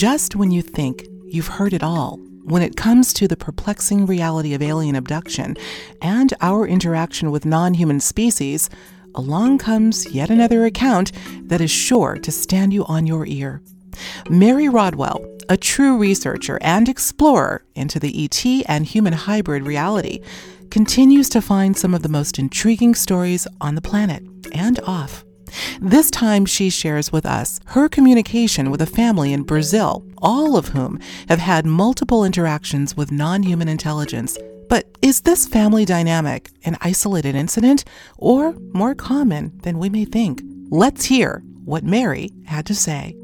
Just when you think you've heard it all, when it comes to the perplexing reality of alien abduction and our interaction with non-human species, along comes yet another account that is sure to stand you on your ear. Mary Rodwell, a true researcher and explorer into the ET and human hybrid reality, continues to find some of the most intriguing stories on the planet and off. This time she shares with us her communication with a family in Brazil, all of whom have had multiple interactions with non-human intelligence. But is this family dynamic an isolated incident or more common than we may think? Let's hear what Mary had to say.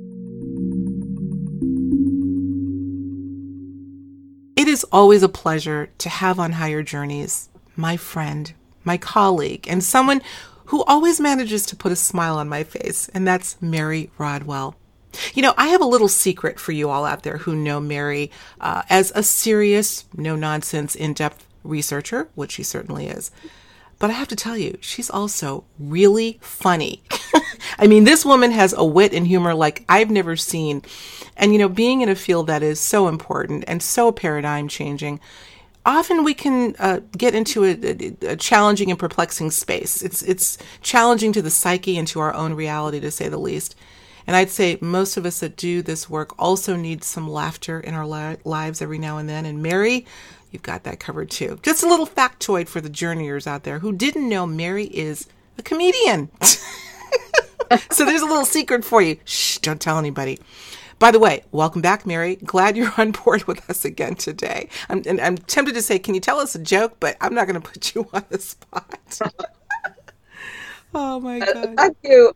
It is always a pleasure to have on Higher Journeys my friend, my colleague, and someone who always manages to put a smile on my face, and that's Mary Rodwell. You know, I have a little secret for you all out there who know Mary as a serious, no-nonsense, in-depth researcher, which she certainly is. But I have to tell you, she's also really funny. I mean, this woman has a wit and humor like I've never seen. And, you know, being in a field that is so important and so paradigm-changing, often we can get into a challenging and perplexing space. It's challenging to the psyche and to our own reality, to say the least. And I'd say most of us that do this work also need some laughter in our lives every now and then. And Mary, you've got that covered too. Just a little factoid for the journeyers out there who didn't know Mary is a comedian. So there's a little secret for you. Shh, don't tell anybody. By the way, welcome back, Mary. Glad you're on board with us again today. I'm tempted to say, can you tell us a joke? But I'm not going to put you on the spot. Oh, my God. Thank you.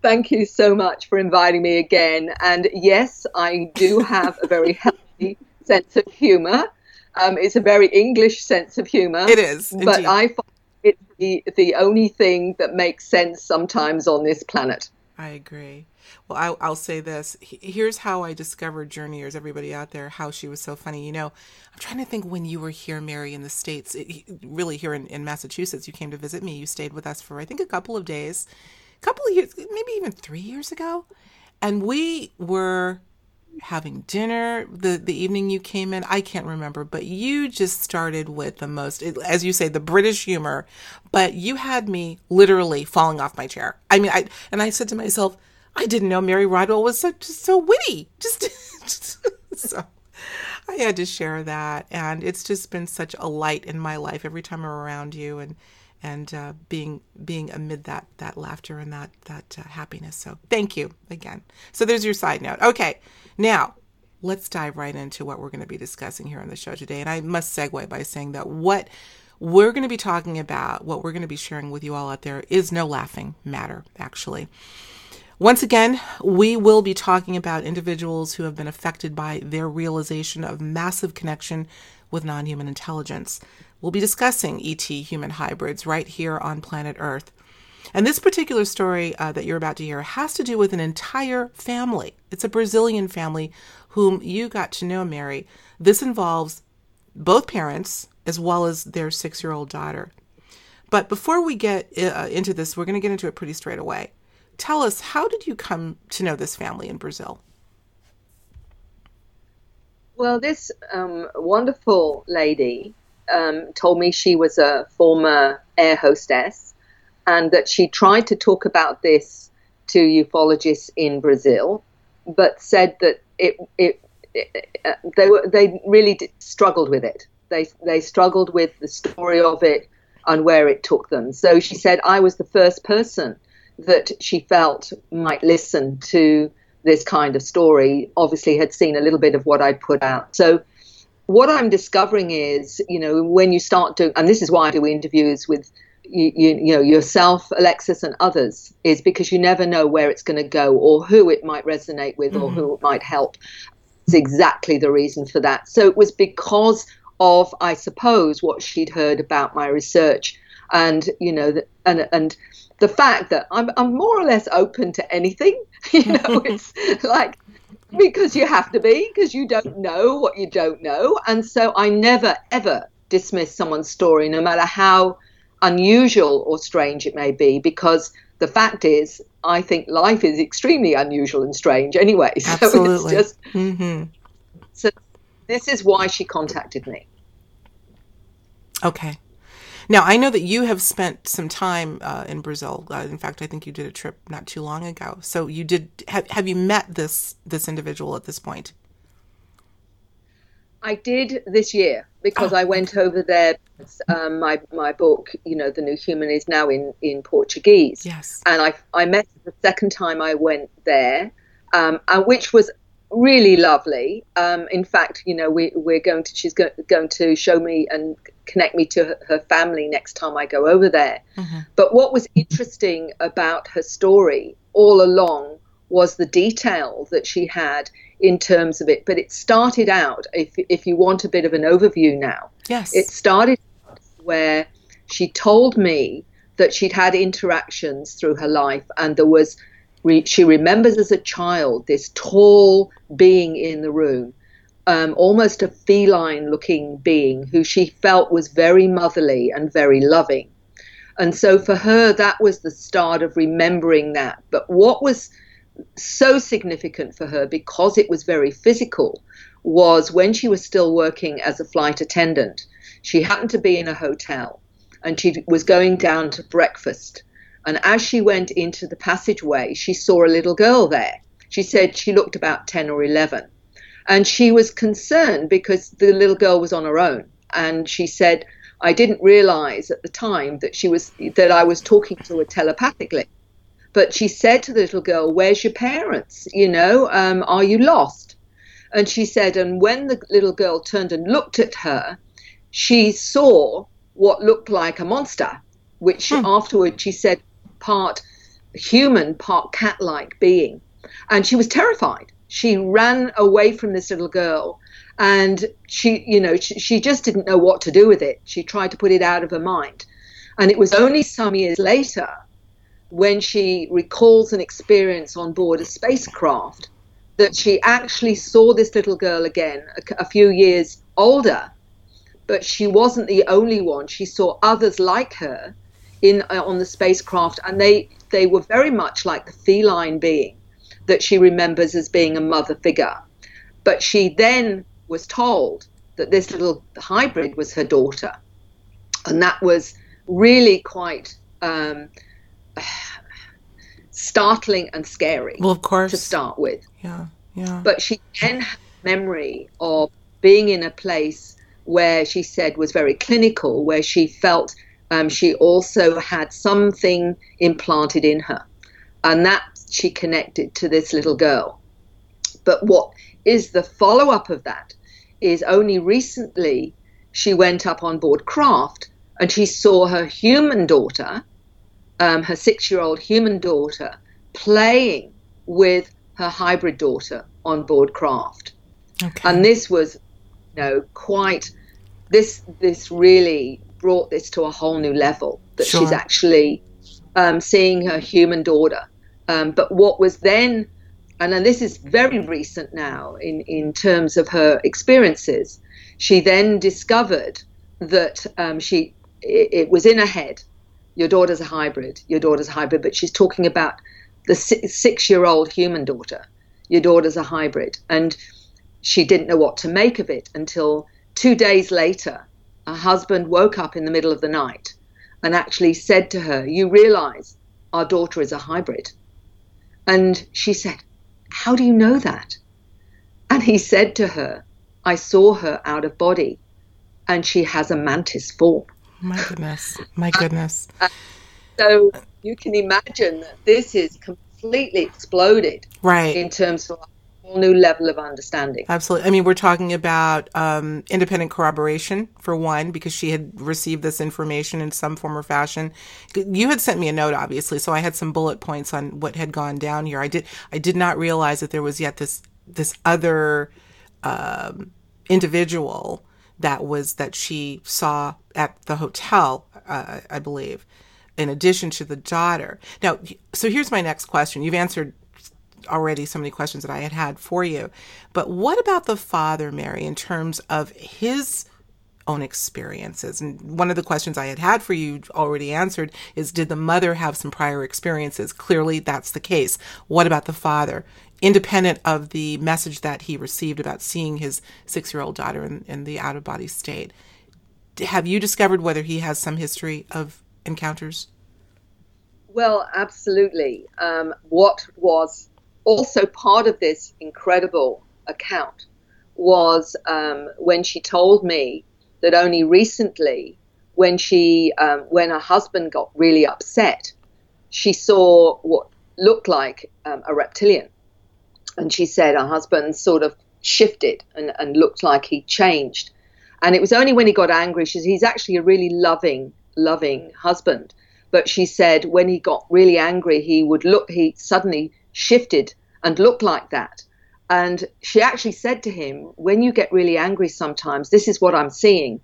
Thank you so much for inviting me again. And yes, I do have a very healthy sense of humor. It's a very English sense of humor. It is. Indeed. But I find it the only thing that makes sense sometimes on this planet. I agree. Well, I'll say this. Here's how I discovered Journeyers, everybody out there, how she was so funny. You know, I'm trying to think when you were here, Mary, in the States, really here in Massachusetts, you came to visit me. You stayed with us for, I think, a couple of days, a couple of years, maybe even 3 years ago. And we were having dinner the evening you came in. I can't remember, but you just started with the most, as you say, the British humor, but you had me literally falling off my chair. I mean, I said to myself, I didn't know Mary Rodwell was so witty. So I had to share that. And it's just been such a light in my life every time I'm around you and being amid that laughter and that happiness. So thank you again. So there's your side note. Okay, now let's dive right into what we're going to be discussing here on the show today. And I must segue by saying that what we're going to be talking about, what we're going to be sharing with you all out there is no laughing matter, actually. Once again, we will be talking about individuals who have been affected by their realization of massive connection with non-human intelligence. We'll be discussing ET human hybrids right here on planet Earth. And this particular story that you're about to hear has to do with an entire family. It's a Brazilian family whom you got to know, Mary. This involves both parents as well as their 6-year-old daughter. But before we get into this, we're going to get into it pretty straight away. Tell us, how did you come to know this family in Brazil? Well, this wonderful lady told me she was a former air hostess and that she tried to talk about this to ufologists in Brazil, but said that they really struggled with it. They struggled with the story of it and where it took them. So she said, I was the first person that she felt might listen to this kind of story, obviously had seen a little bit of what I put out. So what I'm discovering is, you know, when you start doing, and this is why I do interviews with, you know, yourself, Alexis, and others, is because you never know where it's going to go or who it might resonate with or who it might help. It's exactly the reason for that. So it was because of, I suppose, what she'd heard about my research and, you know, and the fact that I'm more or less open to anything, you know, it's like, because you have to be, because you don't know what you don't know. And so I never, ever dismiss someone's story, no matter how unusual or strange it may be, because the fact is, I think life is extremely unusual and strange anyway. So absolutely. It's just, mm-hmm. So this is why she contacted me. Okay. Now, I know that you have spent some time in Brazil. In fact, I think you did a trip not too long ago. So you did. Have you met this individual at this point? I did this year because I went over there. My book, you know, The New Human, is now in Portuguese. Yes. And I met the second time I went there, which was really lovely. In fact, you know, she's going to show me and connect me to her family next time I go over there. Mm-hmm. But what was interesting about her story all along was the detail that she had in terms of it. But it started out, if you want a bit of an overview now, yes, it started out where she told me that she'd had interactions through her life, and there was, she remembers as a child, this tall being in the room, almost a feline-looking being who she felt was very motherly and very loving. And so for her, that was the start of remembering that. But what was so significant for her, because it was very physical, was when she was still working as a flight attendant, she happened to be in a hotel and she was going down to breakfast. And as she went into the passageway, she saw a little girl there. She said she looked about 10 or 11. And she was concerned because the little girl was on her own. And she said, I didn't realize at the time that I was talking to her telepathically. But she said to the little girl, where's your parents? You know, are you lost? And she said, and when the little girl turned and looked at her, she saw what looked like a monster, which afterward she said, part human, part cat-like being. And she was terrified. She ran away from this little girl, and she just didn't know what to do with it. She tried to put it out of her mind. And it was only some years later when she recalls an experience on board a spacecraft that she actually saw this little girl again, a few years older, but she wasn't the only one. She saw others like her on the spacecraft, and they were very much like the feline being that she remembers as being a mother figure. But she then was told that this little hybrid was her daughter, and that was really quite startling and scary. Well, of course. To start with. Yeah. But she then had a memory of being in a place where she said was very clinical, where she felt she also had something implanted in her, and that she connected to this little girl. But what is the follow-up of that is only recently she went up on board craft and she saw her human daughter, her 6-year-old human daughter, playing with her hybrid daughter on board craft. Okay. And this was, quite, this really brought this to a whole new level, that sure. She's actually seeing her human daughter. But what was then, and then this is very recent now in terms of her experiences, she then discovered that it was in her head. Your daughter's a hybrid, but she's talking about the 6-year-old human daughter. Your daughter's a hybrid. And she didn't know what to make of it until 2 days later, her husband woke up in the middle of the night and actually said to her, you realize our daughter is a hybrid. And she said, how do you know that? And he said to her, I saw her out of body and she has a mantis form. My goodness. So you can imagine that this is completely exploded, right, in terms of a whole new level of understanding. Absolutely. I mean, we're talking about independent corroboration, for one, because she had received this information in some form or fashion. You had sent me a note, obviously, so I had some bullet points on what had gone down here. I did not realize that there was yet this other individual that she saw at the hotel, I believe, in addition to the daughter. Now, so here's my next question. You've answered already so many questions that I had for you, but what about the father, Mary, in terms of his own experiences. And one of the questions I had for you already answered is, did the mother have some prior experiences? Clearly, that's the case. What about the father? Independent of the message that he received about seeing his 6-year-old daughter in the out-of-body state, have you discovered whether he has some history of encounters? Well, absolutely. What was also part of this incredible account was when she told me that only recently, when her husband got really upset, she saw what looked like a reptilian. And she said her husband sort of shifted and looked like he changed. And it was only when he got angry. She said, he's actually a really loving husband. But she said when he got really angry, he suddenly shifted and looked like that. And she actually said to him, when you get really angry sometimes, this is what I'm seeing.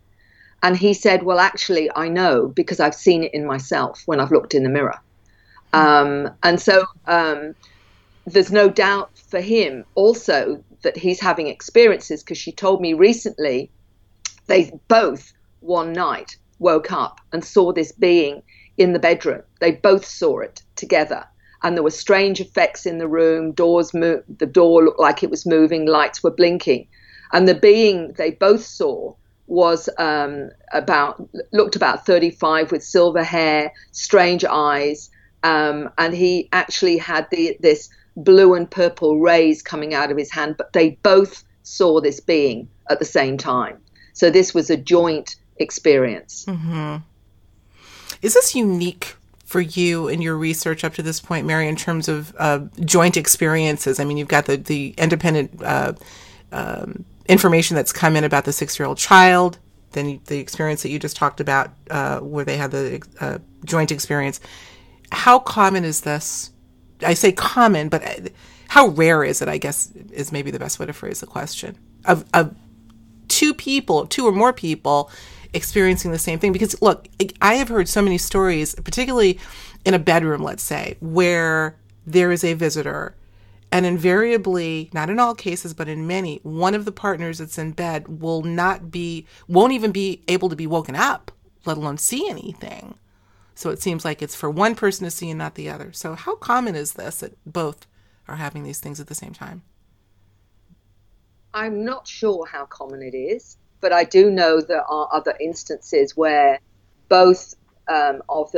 And he said, well, actually, I know, because I've seen it in myself when I've looked in the mirror. And so there's no doubt for him also that he's having experiences, because she told me recently they both one night woke up and saw this being in the bedroom. They both saw it together. And there were strange effects in the room. Doors moved. The door looked like it was moving. Lights were blinking. And the being they both saw was looked about 35, with silver hair, strange eyes. And he actually had this blue and purple rays coming out of his hand. But they both saw this being at the same time. So this was a joint experience. Mm-hmm. Is this unique for you in your research up to this point, Mary, in terms of joint experiences? I mean, you've got the independent information that's come in about the 6-year-old child, then the experience that you just talked about where they had the joint experience. How common is this? I say common, but how rare is it, I guess, is maybe the best way to phrase the question, of two or more people experiencing the same thing? Because look, I have heard so many stories, particularly in a bedroom, let's say, where there is a visitor, and invariably, not in all cases, but in many, one of the partners that's in bed won't even be able to be woken up, let alone see anything. So it seems like it's for one person to see and not the other. So how common is this that both are having these things at the same time? I'm not sure how common it is. But I do know there are other instances where both of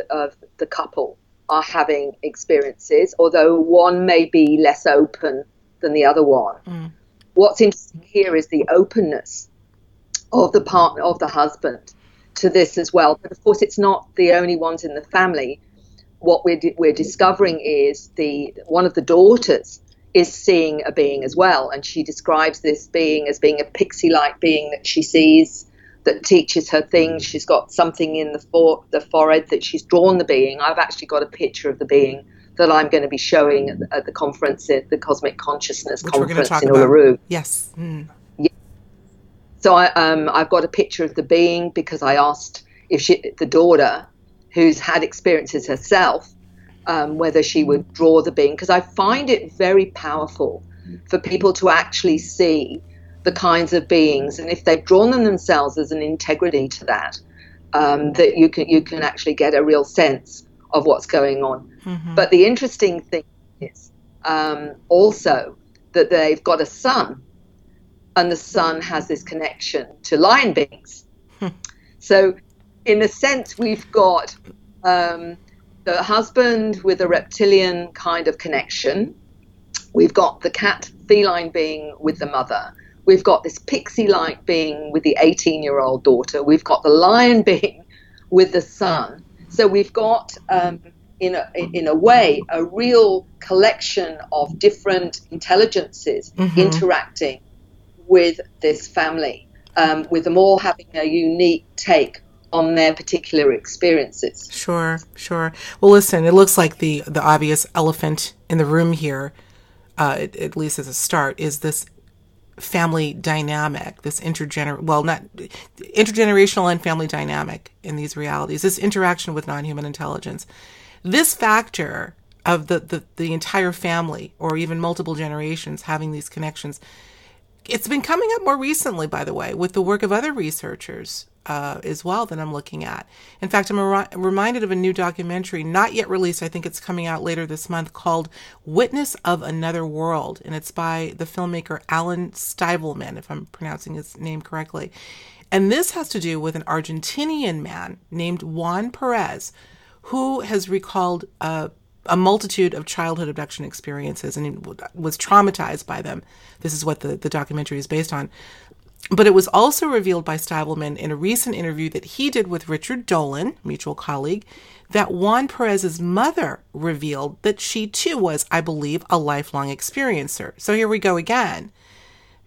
the couple are having experiences, although one may be less open than the other one. Mm. What's interesting here is the openness of the partner, of the husband, to this as well. But of course, it's not the only ones in the family. What we're discovering is one of the daughters is seeing a being as well, and she describes this being as being a pixie-like being that she sees, that teaches her things. She's got something in the forehead that she's drawn the being. I've actually got a picture of the being that I'm going to be showing at the conference, at the Cosmic Consciousness Conference in Uluru. Yes. Mm. Yeah. So I've got a picture of the being, because I asked if the daughter, who's had experiences herself, whether she would draw the being, because I find it very powerful for people to actually see the kinds of beings, and if they've drawn them themselves, there's an integrity to that, that you can actually get a real sense of what's going on. Mm-hmm. But the interesting thing is also that they've got a son, and the son has this connection to lion beings. So in a sense, we've got the husband with a reptilian kind of connection. We've got the cat feline being with the mother. We've got this pixie-like being with the 18-year-old daughter. We've got the lion being with the son. So we've got, in a way, a real collection of different intelligences mm-hmm. interacting with this family, with them all having a unique take on their particular experiences. Sure. Well, listen, it looks like the obvious elephant in the room here, at least as a start, is this family dynamic, this intergenerational and family dynamic in these realities, this interaction with non-human intelligence. This factor of the entire family, or even multiple generations having these connections, it's been coming up more recently, by the way, with the work of other researchers as well that I'm looking at. In fact, I'm reminded of a new documentary, not yet released, I think it's coming out later this month, called Witness of Another World, and it's by the filmmaker Alan Stivelman, if I'm pronouncing his name correctly. And this has to do with an Argentinian man named Juan Perez, who has recalled a multitude of childhood abduction experiences and was traumatized by them. This is what the documentary is based on. But it was also revealed by Stivelman in a recent interview that he did with Richard Dolan, mutual colleague, that Juan Perez's mother revealed that she too was, I believe, a lifelong experiencer. So here we go again.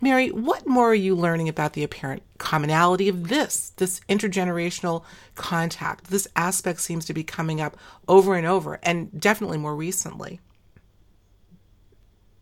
Mary, what more are you learning about the apparent commonality of this intergenerational contact? This aspect seems to be coming up over and over, and definitely more recently.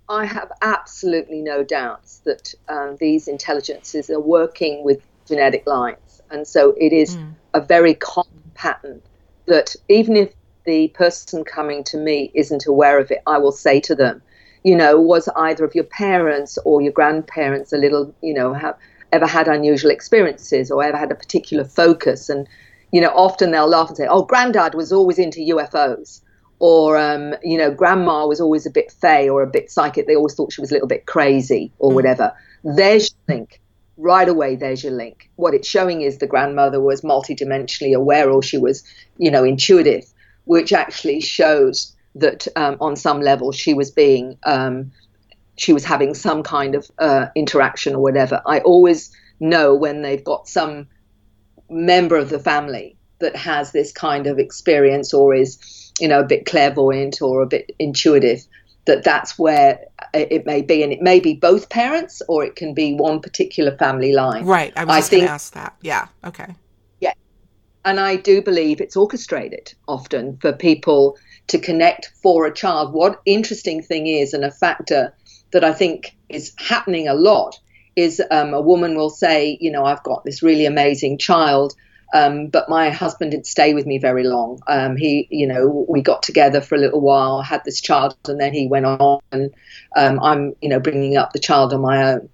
I have absolutely no doubts that these intelligences are working with genetic lines. And so it is a very common pattern that even if the person coming to me isn't aware of it, I will say to them, you know, was either of your parents or your grandparents ever had unusual experiences or ever had a particular focus? And, you know, often they'll laugh and say, oh, granddad was always into UFOs. Or, grandma was always a bit fey or a bit psychic. They always thought she was a little bit crazy or whatever. There's your link. Right away, there's your link. What it's showing is the grandmother was multidimensionally aware or she was, intuitive, which actually shows that on some level she was being, she was having some kind of interaction or whatever. I always know when they've got some member of the family that has this kind of experience or is, a bit clairvoyant or a bit intuitive, that's where it may be. And it may be both parents or it can be one particular family line. Right. I was just going to ask that. Yeah. Okay. Yeah. And I do believe it's orchestrated often for people to connect for a child. What interesting thing is, and a factor that I think is happening a lot, is a woman will say, I've got this really amazing child, but my husband didn't stay with me very long. We got together for a little while, had this child, and then he went on. And I'm, bringing up the child on my own.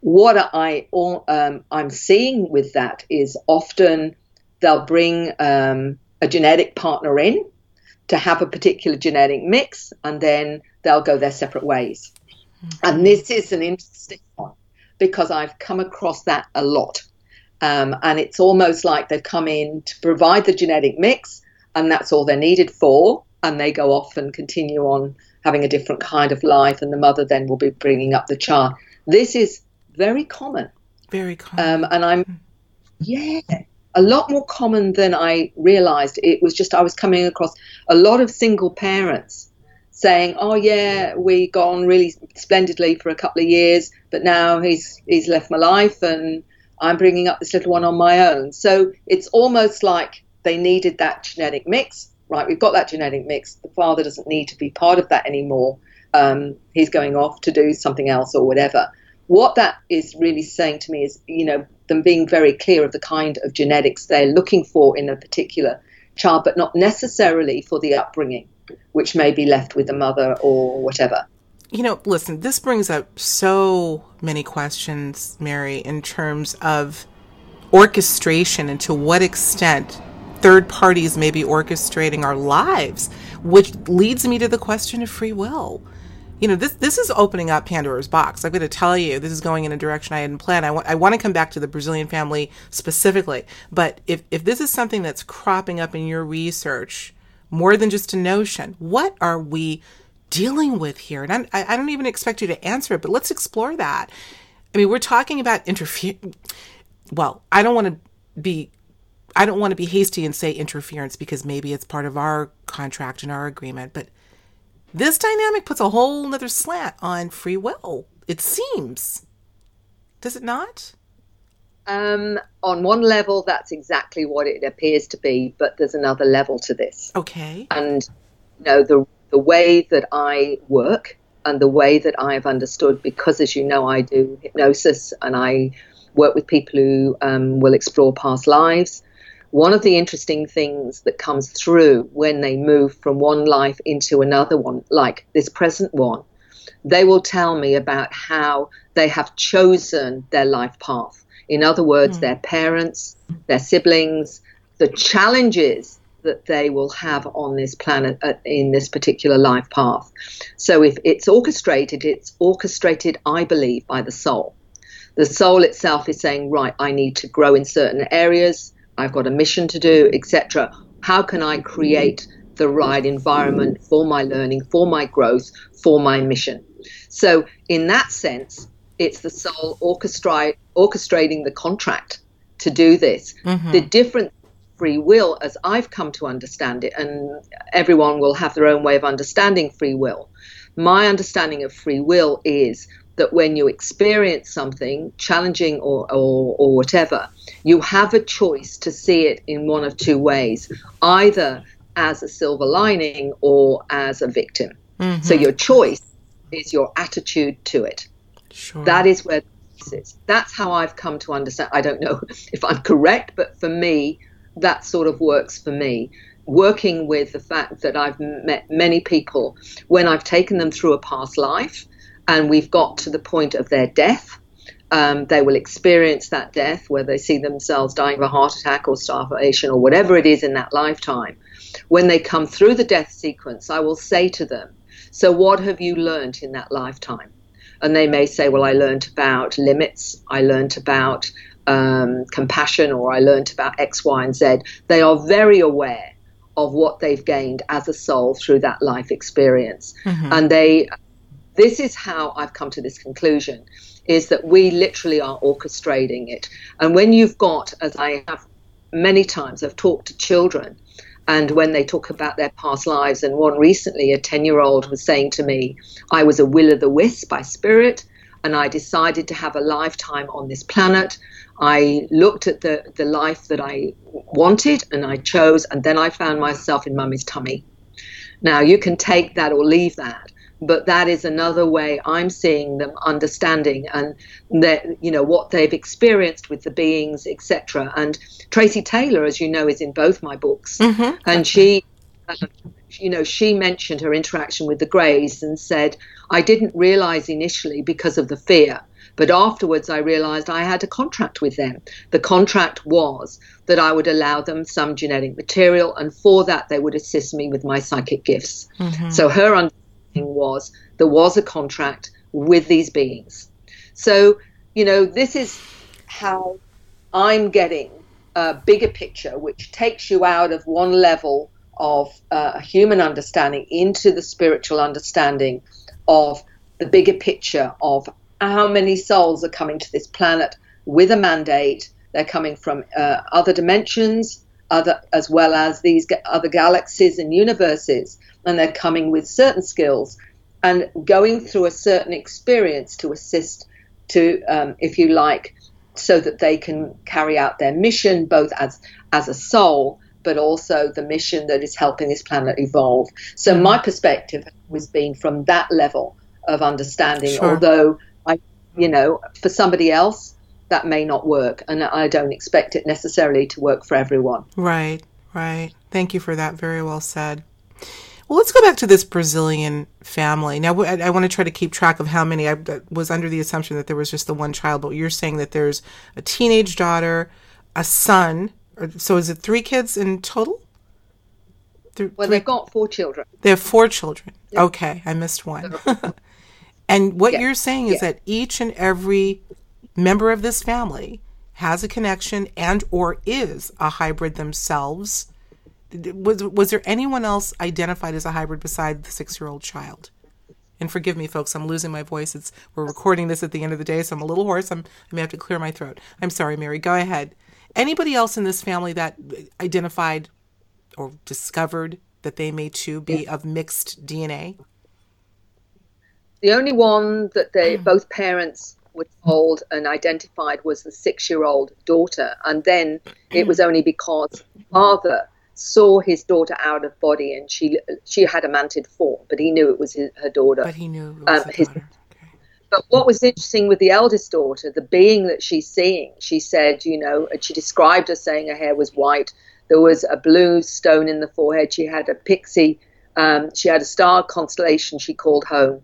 What I'm seeing with that is often they'll bring a genetic partner in to have a particular genetic mix, and then they'll go their separate ways. Mm-hmm. And this is an interesting one because I've come across that a lot. And it's almost like they've come in to provide the genetic mix and that's all they're needed for. And they go off and continue on having a different kind of life. And the mother then will be bringing up the child. This is very common. Very common. And a lot more common than I realized. It was just I was coming across a lot of single parents saying, oh, yeah, we got on really splendidly for a couple of years, but now he's left my life and I'm bringing up this little one on my own. So it's almost like they needed that genetic mix. Right, we've got that genetic mix. The father doesn't need to be part of that anymore. He's going off to do something else or whatever. What that is really saying to me is, them being very clear of the kind of genetics they're looking for in a particular child, but not necessarily for the upbringing, which may be left with the mother or whatever. Listen, this brings up so many questions, Mary, in terms of orchestration and to what extent third parties may be orchestrating our lives, which leads me to the question of free will. This is opening up Pandora's box. I'm going to tell you, this is going in a direction I hadn't planned. I want to come back to the Brazilian family specifically, but if this is something that's cropping up in your research, more than just a notion, what are we dealing with here? And I don't even expect you to answer it, but let's explore that. I mean, we're talking about I don't want to be hasty and say interference because maybe it's part of our contract and our agreement, but this dynamic puts a whole nother slant on free will, it seems. Does it not? On one level, that's exactly what it appears to be, but there's another level to this. Okay. And the way that I work and the way that I've understood, because as you know, I do hypnosis and I work with people who will explore past lives. One of the interesting things that comes through when they move from one life into another one, like this present one, they will tell me about how they have chosen their life path. In other words, their parents, their siblings, the challenges that they will have on this planet in this particular life path. So if it's orchestrated, I believe, by the soul. The soul itself is saying, right, I need to grow in certain areas, I've got a mission to do, etc. How can I create the right environment for my learning, for my growth, for my mission? So in that sense, it's the soul orchestrating the contract to do this. Mm-hmm. The difference free will, as I've come to understand it, and everyone will have their own way of understanding free will. My understanding of free will is that when you experience something challenging or whatever, you have a choice to see it in one of two ways, either as a silver lining or as a victim. Mm-hmm. So your choice is your attitude to it. Sure. That is where this is. That's how I've come to understand. I don't know if I'm correct, but for me, that sort of works for me. Working with the fact that I've met many people when I've taken them through a past life and we've got to the point of their death, they will experience that death where they see themselves dying of a heart attack or starvation or whatever it is in that lifetime. When they come through the death sequence, I will say to them, so what have you learned in that lifetime? And they may say, well, I learned about limits, I learned about compassion, or I learned about X, Y, and Z. They are very aware of what they've gained as a soul through that life experience. Mm-hmm. And this is how I've come to this conclusion, is that we literally are orchestrating it. And when you've got, as I have many times, I've talked to children, and when they talk about their past lives, and one recently, a 10-year-old was saying to me, I was a will-o'-the-wisp by spirit, and I decided to have a lifetime on this planet. I looked at the life that I wanted and I chose, and then I found myself in mummy's tummy. Now, you can take that or leave that, but that is another way I'm seeing them understanding and what they've experienced with the beings, etc. And Tracy Taylor, as you know, is in both my books. Mm-hmm. And she... she mentioned her interaction with the Greys and said, I didn't realize initially because of the fear, but afterwards I realized I had a contract with them. The contract was that I would allow them some genetic material, and for that they would assist me with my psychic gifts. Mm-hmm. So her understanding was there was a contract with these beings. So, this is how I'm getting a bigger picture, which takes you out of one level of human understanding into the spiritual understanding of the bigger picture of how many souls are coming to this planet with a mandate. They're coming from other dimensions, as well as these other galaxies and universes, and they're coming with certain skills and going through a certain experience to assist to, if you like, so that they can carry out their mission both as a soul, but also the mission that is helping this planet evolve. So my perspective has been from that level of understanding, sure. Although, for somebody else, that may not work, and I don't expect it necessarily to work for everyone. Right. Thank you for that. Very well said. Well, let's go back to this Brazilian family. Now, I want to try to keep track of how many. I was under the assumption that there was just the one child, but you're saying that there's a teenage daughter, a son. So is it 3 kids in total? They've got 4 children. They have 4 children. Yeah. Okay, I missed one. And what you're saying is that each and every member of this family has a connection and or is a hybrid themselves. Was there anyone else identified as a hybrid besides the 6-year-old child? And forgive me, folks, I'm losing my voice. We're recording this at the end of the day, so I'm a little hoarse. I may have to clear my throat. I'm sorry, Mary. Go ahead. Anybody else in this family that identified or discovered that they may too be of mixed DNA? The only one that both parents were told and identified was the 6-year-old daughter. And then it was only because father saw his daughter out of body, and she had a mantid form, but he knew it was her daughter. But he knew it was his daughter. But what was interesting with the eldest daughter, the being that she's seeing, she said, and she described her saying her hair was white. There was a blue stone in the forehead. She had a pixie. She had a star constellation she called home.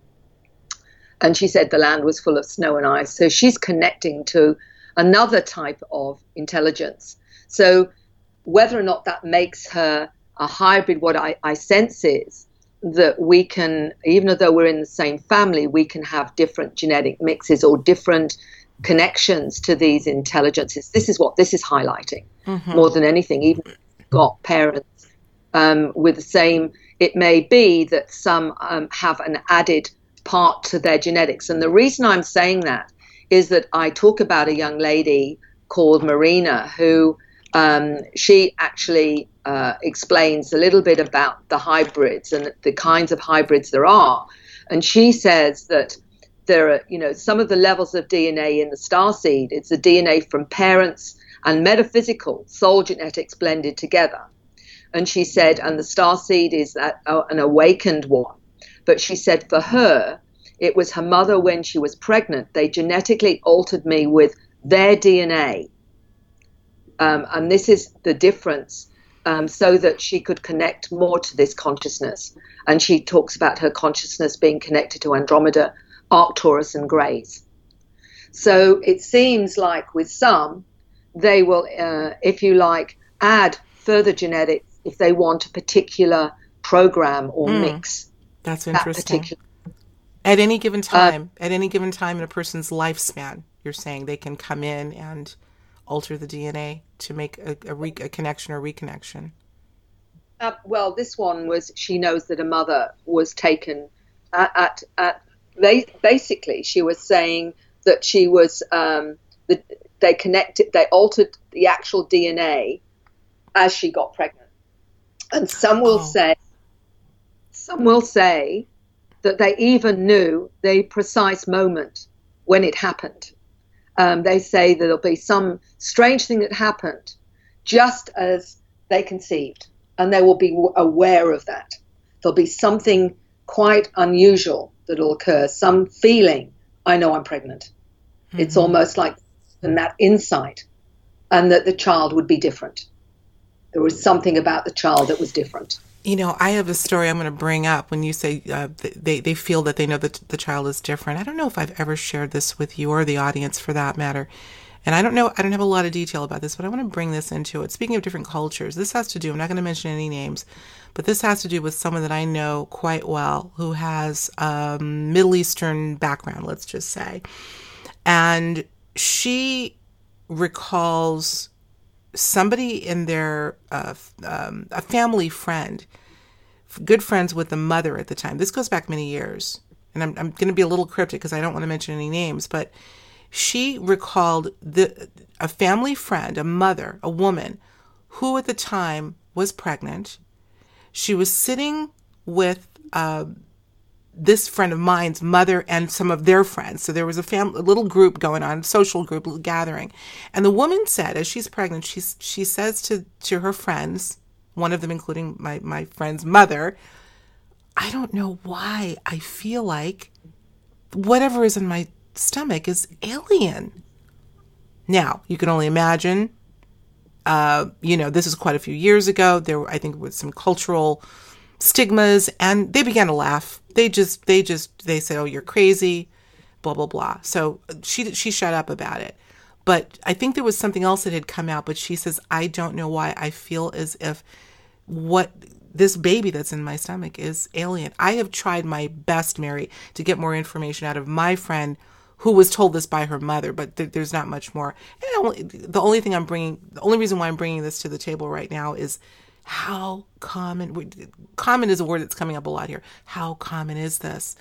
And she said the land was full of snow and ice. So she's connecting to another type of intelligence. So whether or not that makes her a hybrid, what I sense is that we can, even though we're in the same family, we can have different genetic mixes or different connections to these intelligences. This is what this is highlighting more than anything. Even if you've got parents with the same, it may be that some have an added part to their genetics. And the reason I'm saying that is that I talk about a young lady called Marina who she actually explains a little bit about the hybrids and the kinds of hybrids there are. And she says that there are, you know, some of the levels of DNA in the starseed, it's the DNA from parents and metaphysical soul genetics blended together. And she said, and the starseed is that, an awakened one. But she said for her, it was her mother when she was pregnant. They genetically altered me with their DNA. And this is the difference, so that she could connect more to this consciousness. And she talks about her consciousness being connected to Andromeda, Arcturus, and Greys. So it seems like with some, they will, if you like, add further genetics if they want a particular program or mix. That's interesting. At any given time, in a person's lifespan, you're saying they can come in and alter the DNA to make a connection or reconnection? Well, this one was, she knows that her mother was taken at they basically, she was saying that she was, they altered the actual DNA as she got pregnant. And some will say that they even knew the precise moment when it happened. They say there'll be some strange thing that happened just as they conceived, and they will be aware of that. There'll be something quite unusual that'll occur, some feeling, I know I'm pregnant. Mm-hmm. It's almost like that insight, and that the child would be different. There was something about the child that was different. You know, I have a story I'm going to bring up when you say they feel that they know that the child is different. I don't know if I've ever shared this with you or the audience for that matter. And I don't know, I don't have a lot of detail about this, but I want to bring this into it. Speaking of different cultures, this has to do, I'm not going to mention any names, but this has to do with someone that I know quite well who has a Middle Eastern background, let's just say. And she recalls somebody in their, a family friend, good friends with the mother at the time. This goes back many years. And I'm going to be a little cryptic because I don't want to mention any names, but she recalled a family friend, a mother, a woman, who at the time was pregnant. She was sitting with this friend of mine's mother and some of their friends. So there was a little group going on, social group, little gathering. And the woman said, as she's pregnant, she says to her friends, one of them including my friend's mother, I don't know why I feel like whatever is in my stomach is alien. Now, you can only imagine, you know, this is quite a few years ago. There were, I think, was some cultural stigmas, and they began to laugh. They said, oh, you're crazy, blah, blah, blah. So she shut up about it. But I think there was something else that had come out, but she says, I don't know why I feel as if what this baby that's in my stomach is alien. I have tried my best, Mary, to get more information out of my friend who was told this by her mother, but there's not much more. And the only reason why I'm bringing this to the table right now is how common is a word that's coming up a lot here. How common is this?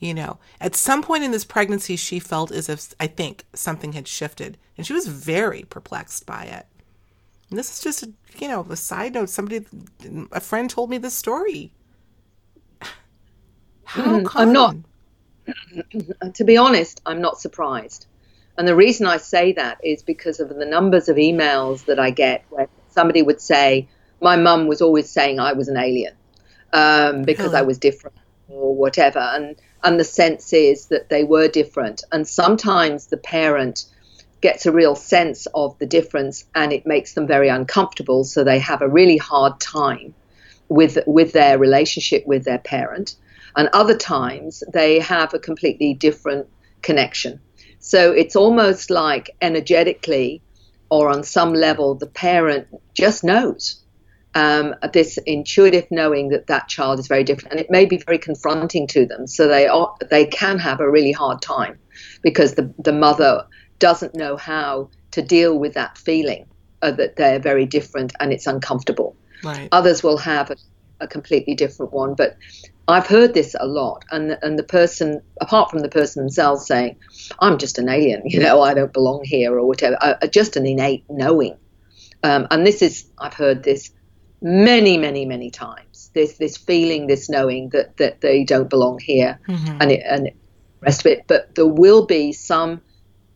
You know, at some point in this pregnancy, she felt as if, I think, something had shifted, and she was very perplexed by it. And this is just, a side note. A friend told me this story. How common? To be honest, I'm not surprised. And the reason I say that is because of the numbers of emails that I get where somebody would say, my mum was always saying I was an alien because I was different or whatever. And the sense is that they were different. And sometimes the parent gets a real sense of the difference and it makes them very uncomfortable. So they have a really hard time with their relationship with their parent. and other times they have a completely different connection. So it's almost like energetically or on some level the parent just knows. This intuitive knowing that that child is very different, and it may be very confronting to them, so they can have a really hard time because the mother doesn't know how to deal with that feeling that they're very different, and it's uncomfortable. Right. Others will have a completely different one, but I've heard this a lot, and the person, apart from the person themselves saying, "I'm just an alien, I don't belong here," or whatever, just an innate knowing. And this is, I've heard this many times, this feeling, this knowing that they don't belong here, mm-hmm. and the rest of it. But there will be some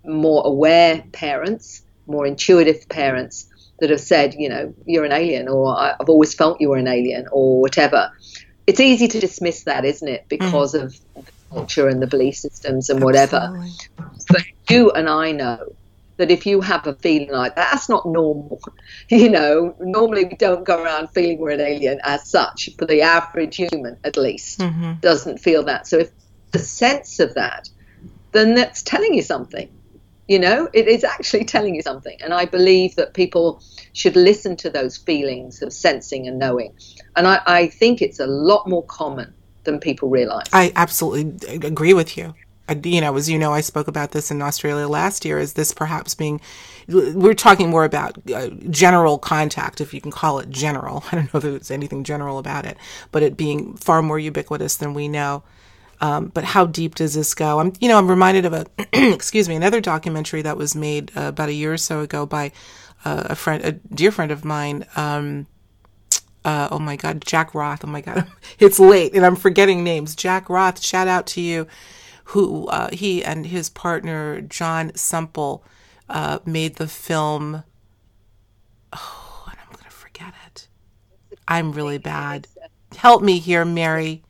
more aware parents, more intuitive parents that have said, "You're an alien," or "I've always felt you were an alien," or whatever. It's easy to dismiss that, isn't it, because of the culture and the belief systems and whatever. But you and I know that if you have a feeling like that, that's not normal. Normally we don't go around feeling we're an alien as such, but the average human, at least, mm-hmm. doesn't feel that. So if the sense of that, then that's telling you something. It is actually telling you something. And I believe that people should listen to those feelings of sensing and knowing. And I think it's a lot more common than people realize. I absolutely agree with you. I spoke about this in Australia last year, is this perhaps being, we're talking more about general contact, if you can call it general. I don't know if there's anything general about it, but it being far more ubiquitous than we know. But how deep does this go? I'm reminded of another documentary that was made about a year or so ago by a dear friend of mine. Jack Roth. Oh my God, it's late and I'm forgetting names. Jack Roth, shout out to you. Who he and his partner, John Semple, made the film. Oh, and I'm going to forget it. I'm really bad. Help me here, Mary.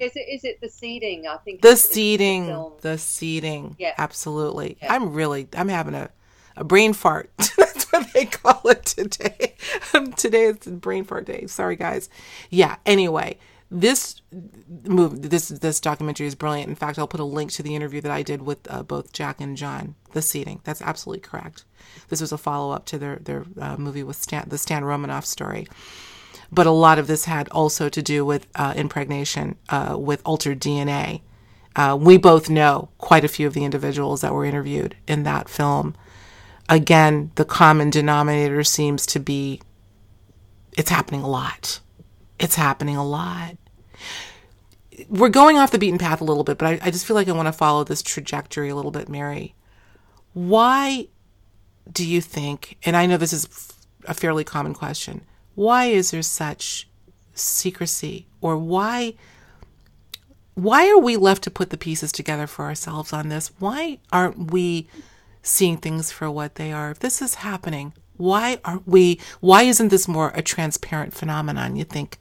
Is it The Seeding? I think The Seeding. The Seeding. Yeah. Absolutely. Yeah. I'm having a brain fart. That's what they call it today. Today it's brain fart day. Sorry, guys. Yeah. Anyway. This documentary is brilliant. In fact, I'll put a link to the interview that I did with both Jack and John. The Seeding. That's absolutely correct. This was a follow-up to their movie with the Stan Romanoff story. But a lot of this had also to do with impregnation, with altered DNA. We both know quite a few of the individuals that were interviewed in that film. Again, the common denominator seems to be it's happening a lot. It's happening a lot. We're going off the beaten path a little bit, but I just feel like I want to follow this trajectory a little bit, Mary. Why do you think, and I know this is a fairly common question, why is there such secrecy? Or why are we left to put the pieces together for ourselves on this? Why aren't we seeing things for what they are? If this is happening, why isn't this more a transparent phenomenon, you think,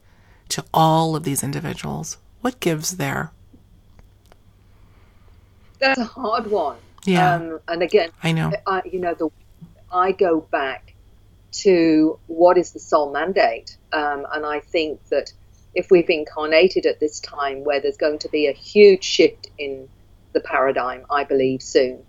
to all of these individuals? What gives there? That's a hard one. Yeah. And again, I know. I go back to what is the soul mandate, and I think that if we've incarnated at this time where there's going to be a huge shift in the paradigm, I believe soon,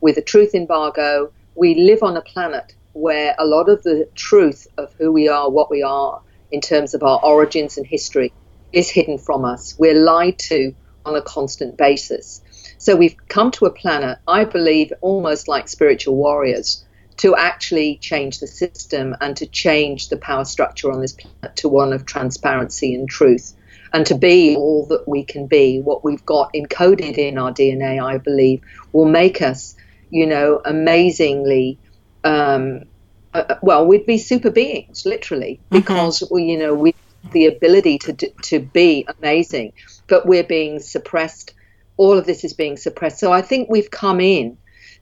with a truth embargo, we live on a planet where a lot of the truth of who we are, what we are, in terms of our origins and history, is hidden from us. We're lied to on a constant basis. So we've come to a planet, I believe, almost like spiritual warriors, to actually change the system and to change the power structure on this planet to one of transparency and truth, and to be all that we can be. What we've got encoded in our DNA, I believe, will make us, amazingly, we'd be super beings, literally, because mm-hmm. We have the ability to be amazing, but we're being suppressed. All of this is being suppressed. So I think we've come in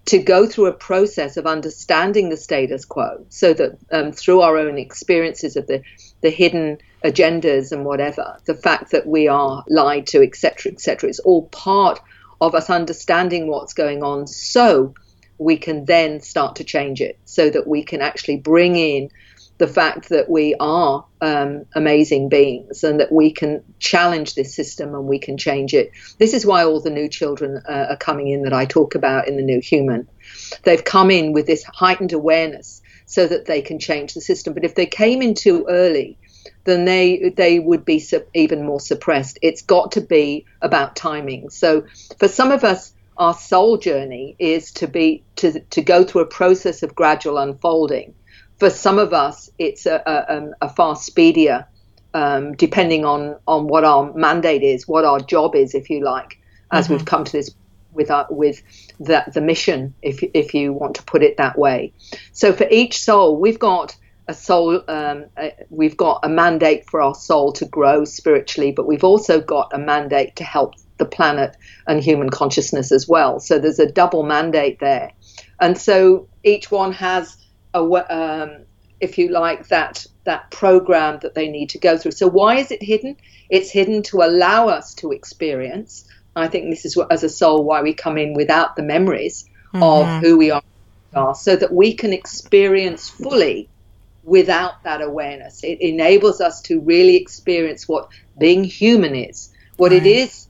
to go through a process of understanding the status quo, so that through our own experiences of the hidden agendas and whatever, the fact that we are lied to, et cetera, it's all part of us understanding what's going on, so we can then start to change it, so that we can actually bring in the fact that we are amazing beings and that we can challenge this system and we can change it. This is why all the new children are coming in that I talk about in The New Human. They've come in with this heightened awareness so that they can change the system. But if they came in too early, then they would be even more suppressed. It's got to be about timing. So for some of us, our soul journey is to go through a process of gradual unfolding. For some of us, it's a far speedier, depending on what our mandate is, what our job is, if you like, as we've come to this with the mission, if you want to put it that way. So for each soul, we've got a soul, we've got a mandate for our soul to grow spiritually, but we've also got a mandate to help the planet and human consciousness as well. So there's a double mandate there, and so each one has if you like, that program that they need to go through. So why is it hidden? It's hidden to allow us to experience. I think this is, as a soul, why we come in without the memories of who we are, so that we can experience fully without that awareness. It enables us to really experience what being human is, what it is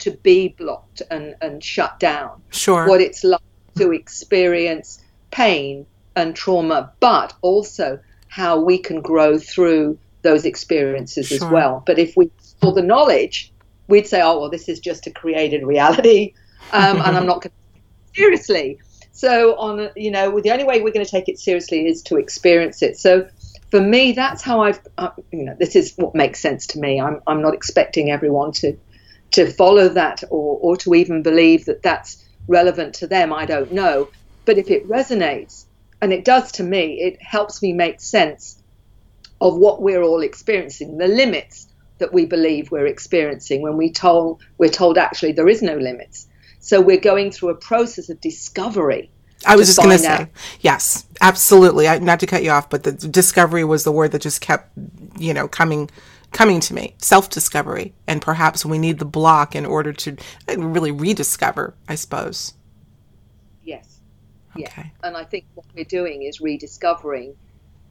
to be blocked and shut down, what it's like to experience pain and trauma, but also how we can grow through those experiences as well. But if we saw the knowledge, we'd say, oh, well, this is just a created reality, and I'm not going to take it seriously. So, the only way we're going to take it seriously is to experience it. So for me, that's how I've, this is what makes sense to me. I'm not expecting everyone to follow that or to even believe that that's relevant to them. I don't know. But if it resonates, and it does to me, it helps me make sense of what we're all experiencing, the limits that we believe we're experiencing when we're told actually there is no limits. So we're going through a process of discovery. I was just going to say, yes, absolutely. Not to cut you off, but the discovery was the word that just kept, coming to me, self-discovery. And perhaps we need the block in order to really rediscover, I suppose. Yes. Yeah. Okay. And I think what we're doing is rediscovering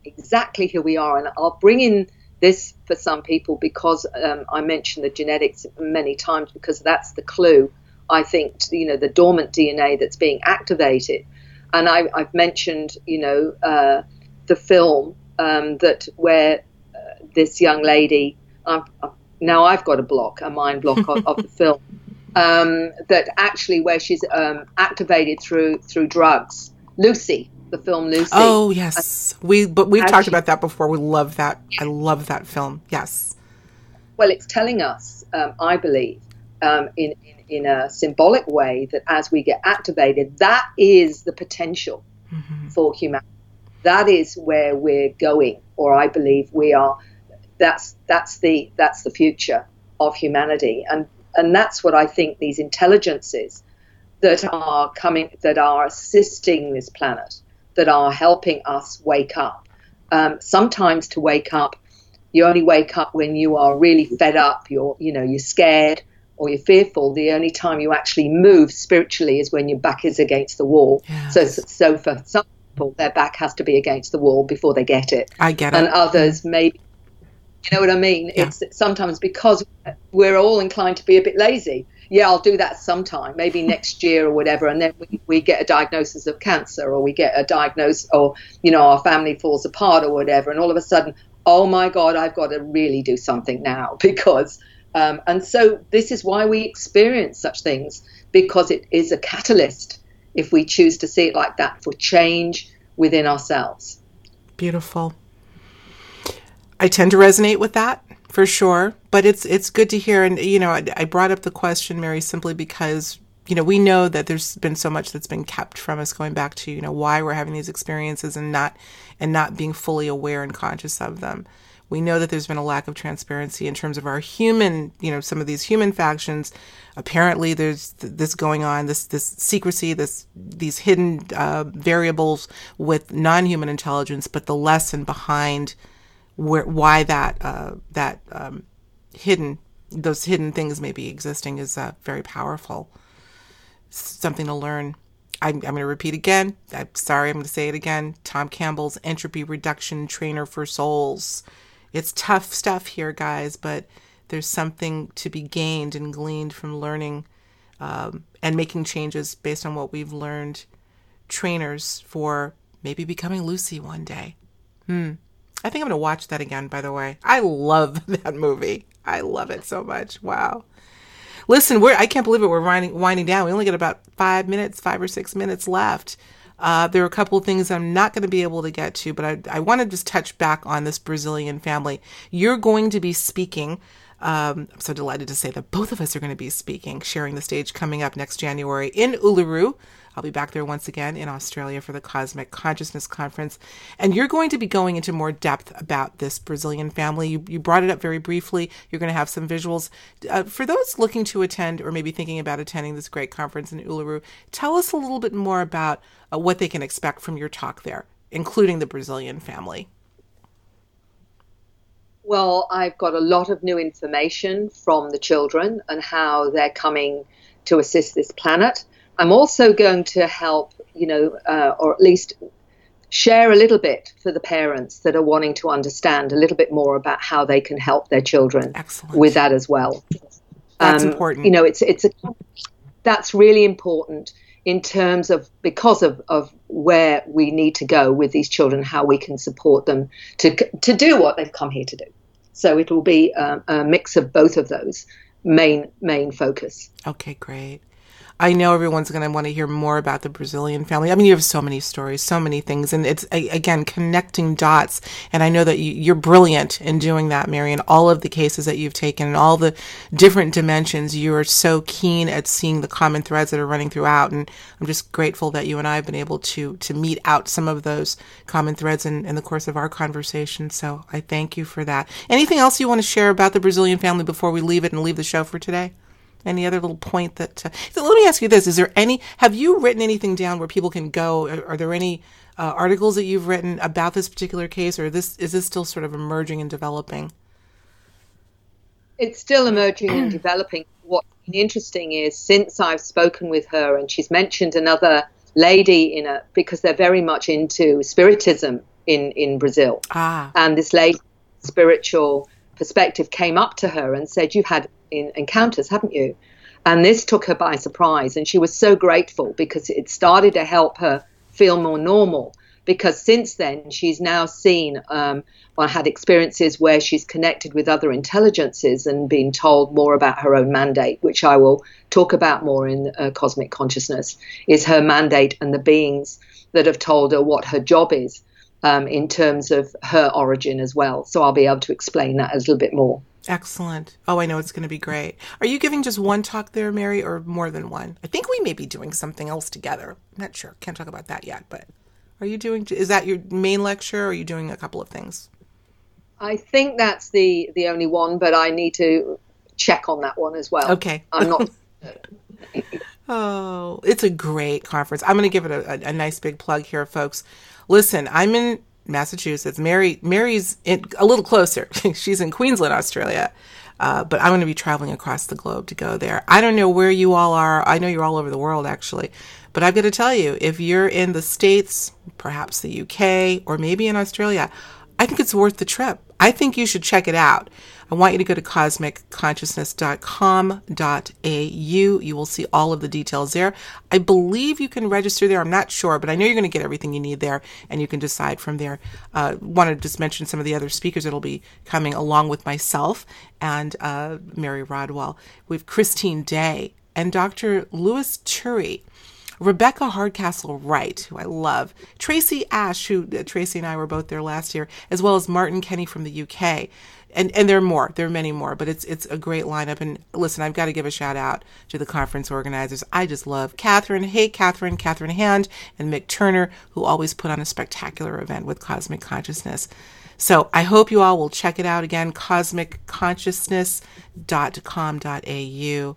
exactly who we are. And I'll bring in this for some people because I mentioned the genetics many times, because that's the clue, I think, to, the dormant DNA that's being activated. And I've mentioned, the film where this young lady, now I've got a mind block of the film. That actually where she's activated through drugs. Lucy, the film Lucy. Oh, yes. We've talked about that before. We love that. Yeah. I love that film. Yes. Well, it's telling us, I believe, in a symbolic way that as we get activated, that is the potential for humanity. That is where we're going, or I believe we are. That's the future of humanity. And that's what I think these intelligences that are assisting this planet, that are helping us wake up. Sometimes to wake up, you only wake up when you are really fed up, you're scared or you're fearful. The only time you actually move spiritually is when your back is against the wall. Yes. So for some people, their back has to be against the wall before they get it. I get it. And others maybe. You know what I mean? Yeah. It's sometimes because we're all inclined to be a bit lazy. Yeah, I'll do that sometime, maybe next year or whatever. And then we get a diagnosis of cancer, or we get a diagnosis, or, our family falls apart or whatever. And all of a sudden, oh, my God, I've got to really do something now because and so this is why we experience such things, because it is a catalyst, if we choose to see it like that, for change within ourselves. Beautiful. I tend to resonate with that for sure, but it's good to hear. And, I brought up the question, Mary, simply because, we know that there's been so much that's been kept from us, going back to, why we're having these experiences and not being fully aware and conscious of them. We know that there's been a lack of transparency in terms of our human, some of these human factions. Apparently there's this going on, this secrecy, these hidden variables with non-human intelligence, but the lesson behind why that hidden things may be existing is very powerful. Something to learn. I'm going to repeat again. I'm sorry, I'm going to say it again. Tom Campbell's Entropy Reduction Trainer for Souls. It's tough stuff here, guys, but there's something to be gained and gleaned from learning and making changes based on what we've learned. Trainers for maybe becoming Lucy one day. I think I'm going to watch that again, by the way. I love that movie. I love it so much. Wow. Listen, I can't believe it. We're winding down. We only got about 5 or 6 minutes left. There are a couple of things I'm not going to be able to get to, but I want to just touch back on this Brazilian family. You're going to be speaking. I'm so delighted to say that both of us are going to be speaking, sharing the stage coming up next January in Uluru. I'll be back there once again in Australia for the Cosmic Consciousness Conference. And you're going to be going into more depth about this Brazilian family. You brought it up very briefly. You're going to have some visuals. For those looking to attend or maybe thinking about attending this great conference in Uluru, tell us a little bit more about what they can expect from your talk there, including the Brazilian family. Well, I've got a lot of new information from the children and how they're coming to assist this planet. I'm also going to help, or at least share a little bit for the parents that are wanting to understand a little bit more about how they can help their children. Excellent. With that as well. That's important. That's really important in terms of because of where we need to go with these children, how we can support them to do what they've come here to do. So it will be a mix of both of those main focus. Okay, great. I know everyone's going to want to hear more about the Brazilian family. I mean, you have so many stories, so many things, and it's, again, connecting dots. And I know that you're brilliant in doing that, Mary, and all of the cases that you've taken and all the different dimensions. You are so keen at seeing the common threads that are running throughout, and I'm just grateful that you and I have been able to mete out some of those common threads in the course of our conversation. So I thank you for that. Anything else you want to share about the Brazilian family before we leave it and leave the show for today? Any other little point that, so let me ask you this, have you written anything down where people can go? Are there any articles that you've written about this particular case, or is this still sort of emerging and developing? It's still emerging and developing. What's been interesting is since I've spoken with her and she's mentioned another lady because they're very much into spiritism in Brazil. And this lady, spiritual perspective, came up to her and said, "You've had encounters, haven't you?" And this took her by surprise, and she was so grateful because it started to help her feel more normal, because since then she's now seen or had experiences where she's connected with other intelligences and been told more about her own mandate, which I will talk about more in Cosmic Consciousness, is her mandate and the beings that have told her what her job is in terms of her origin as well. So I'll be able to explain that a little bit more. Excellent. Oh, I know it's going to be great. Are you giving just one talk there, Mary, or more than one? I think we may be doing something else together. I'm not sure. Can't talk about that yet, but is that your main lecture, or are you doing a couple of things? I think that's the only one, but I need to check on that one as well. Okay. I'm not... Oh, it's a great conference. I'm going to give it a nice big plug here, folks. Listen, I'm in Massachusetts. Mary's a little closer. She's in Queensland, Australia, but I'm going to be traveling across the globe to go there. I don't know where you all are. I know you're all over the world, actually, but I've got to tell you, if you're in the States, perhaps the UK, or maybe in Australia, I think it's worth the trip. I think you should check it out. I want you to go to cosmicconsciousness.com.au. You will see all of the details there. I believe you can register there. I'm not sure, but I know you're going to get everything you need there, and you can decide from there. Want to just mention some of the other speakers that will be coming along with myself and Mary Rodwell. We have Christine Day and Dr. Louis Turi. Rebecca Hardcastle-Wright, who I love, Tracy Ash, who Tracy and I were both there last year, as well as Martin Kenny from the UK. And there are more. There are many more, but it's a great lineup. And listen, I've got to give a shout out to the conference organizers. I just love Catherine. Hey, Catherine Hand, and Mick Turner, who always put on a spectacular event with Cosmic Consciousness. So I hope you all will check it out again, cosmicconsciousness.com.au.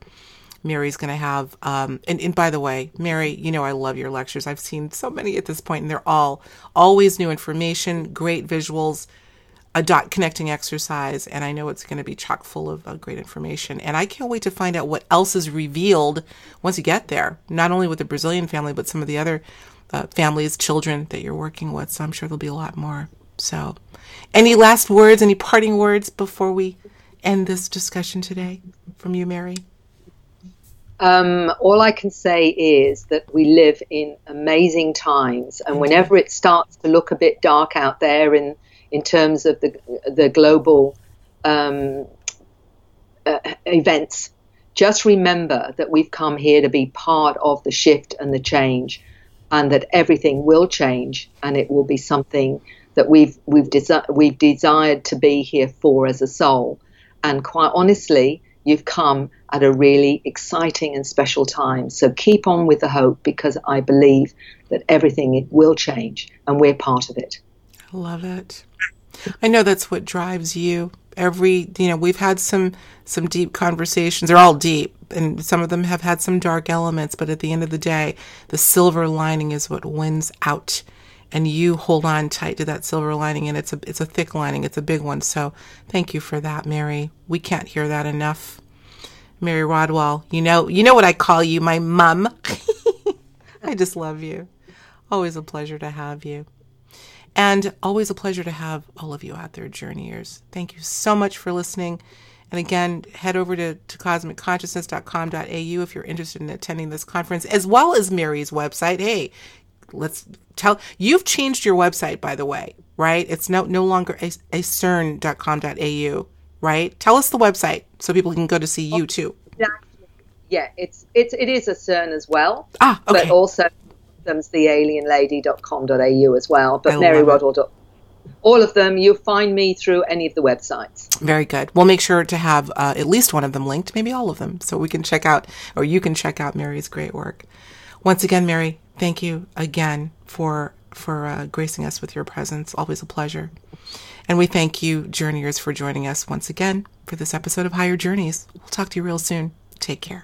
Mary's going to have, and by the way, Mary, I love your lectures. I've seen so many at this point, and they're all always new information, great visuals. a dot connecting exercise, and I know it's going to be chock full of great information. And I can't wait to find out what else is revealed once you get there, not only with the Brazilian family, but some of the other families, children that you're working with. So I'm sure there'll be a lot more. So any last words, any parting words before we end this discussion today from you, Mary? All I can say is that we live in amazing times, and whenever it starts to look a bit dark out there in terms of the global events, just remember that we've come here to be part of the shift and the change, and that everything will change, and it will be something that we've desired to be here for as a soul. And quite honestly, you've come at a really exciting and special time. So keep on with the hope, because I believe that everything will change and we're part of it. I love it. I know that's what drives you. We've had some deep conversations. They're all deep, and some of them have had some dark elements. But at the end of the day, the silver lining is what wins out. And you hold on tight to that silver lining, and it's a thick lining. It's a big one. So thank you for that, Mary. We can't hear that enough. Mary Rodwell, you know what I call you, my mum. I just love you. Always a pleasure to have you. And always a pleasure to have all of you out there, journeyers. Thank you so much for listening. And again, head over to cosmicconsciousness.com.au if you're interested in attending this conference, as well as Mary's website. Hey, you've changed your website, by the way, right? It's no longer acern.com.au, right? Tell us the website so people can go to see you too. Yeah, it is acern as well. Ah, okay. But also there's the alienlady.com.au as well, but maryrodwell.com. All of them, you'll find me through any of the websites. Very good. We'll make sure to have at least one of them linked, maybe all of them, so we can check out, or you can check out Mary's great work. Once again, Mary, thank you again for gracing us with your presence. Always a pleasure. And we thank you, journeyers, for joining us once again for this episode of Higher Journeys. We'll talk to you real soon. Take care.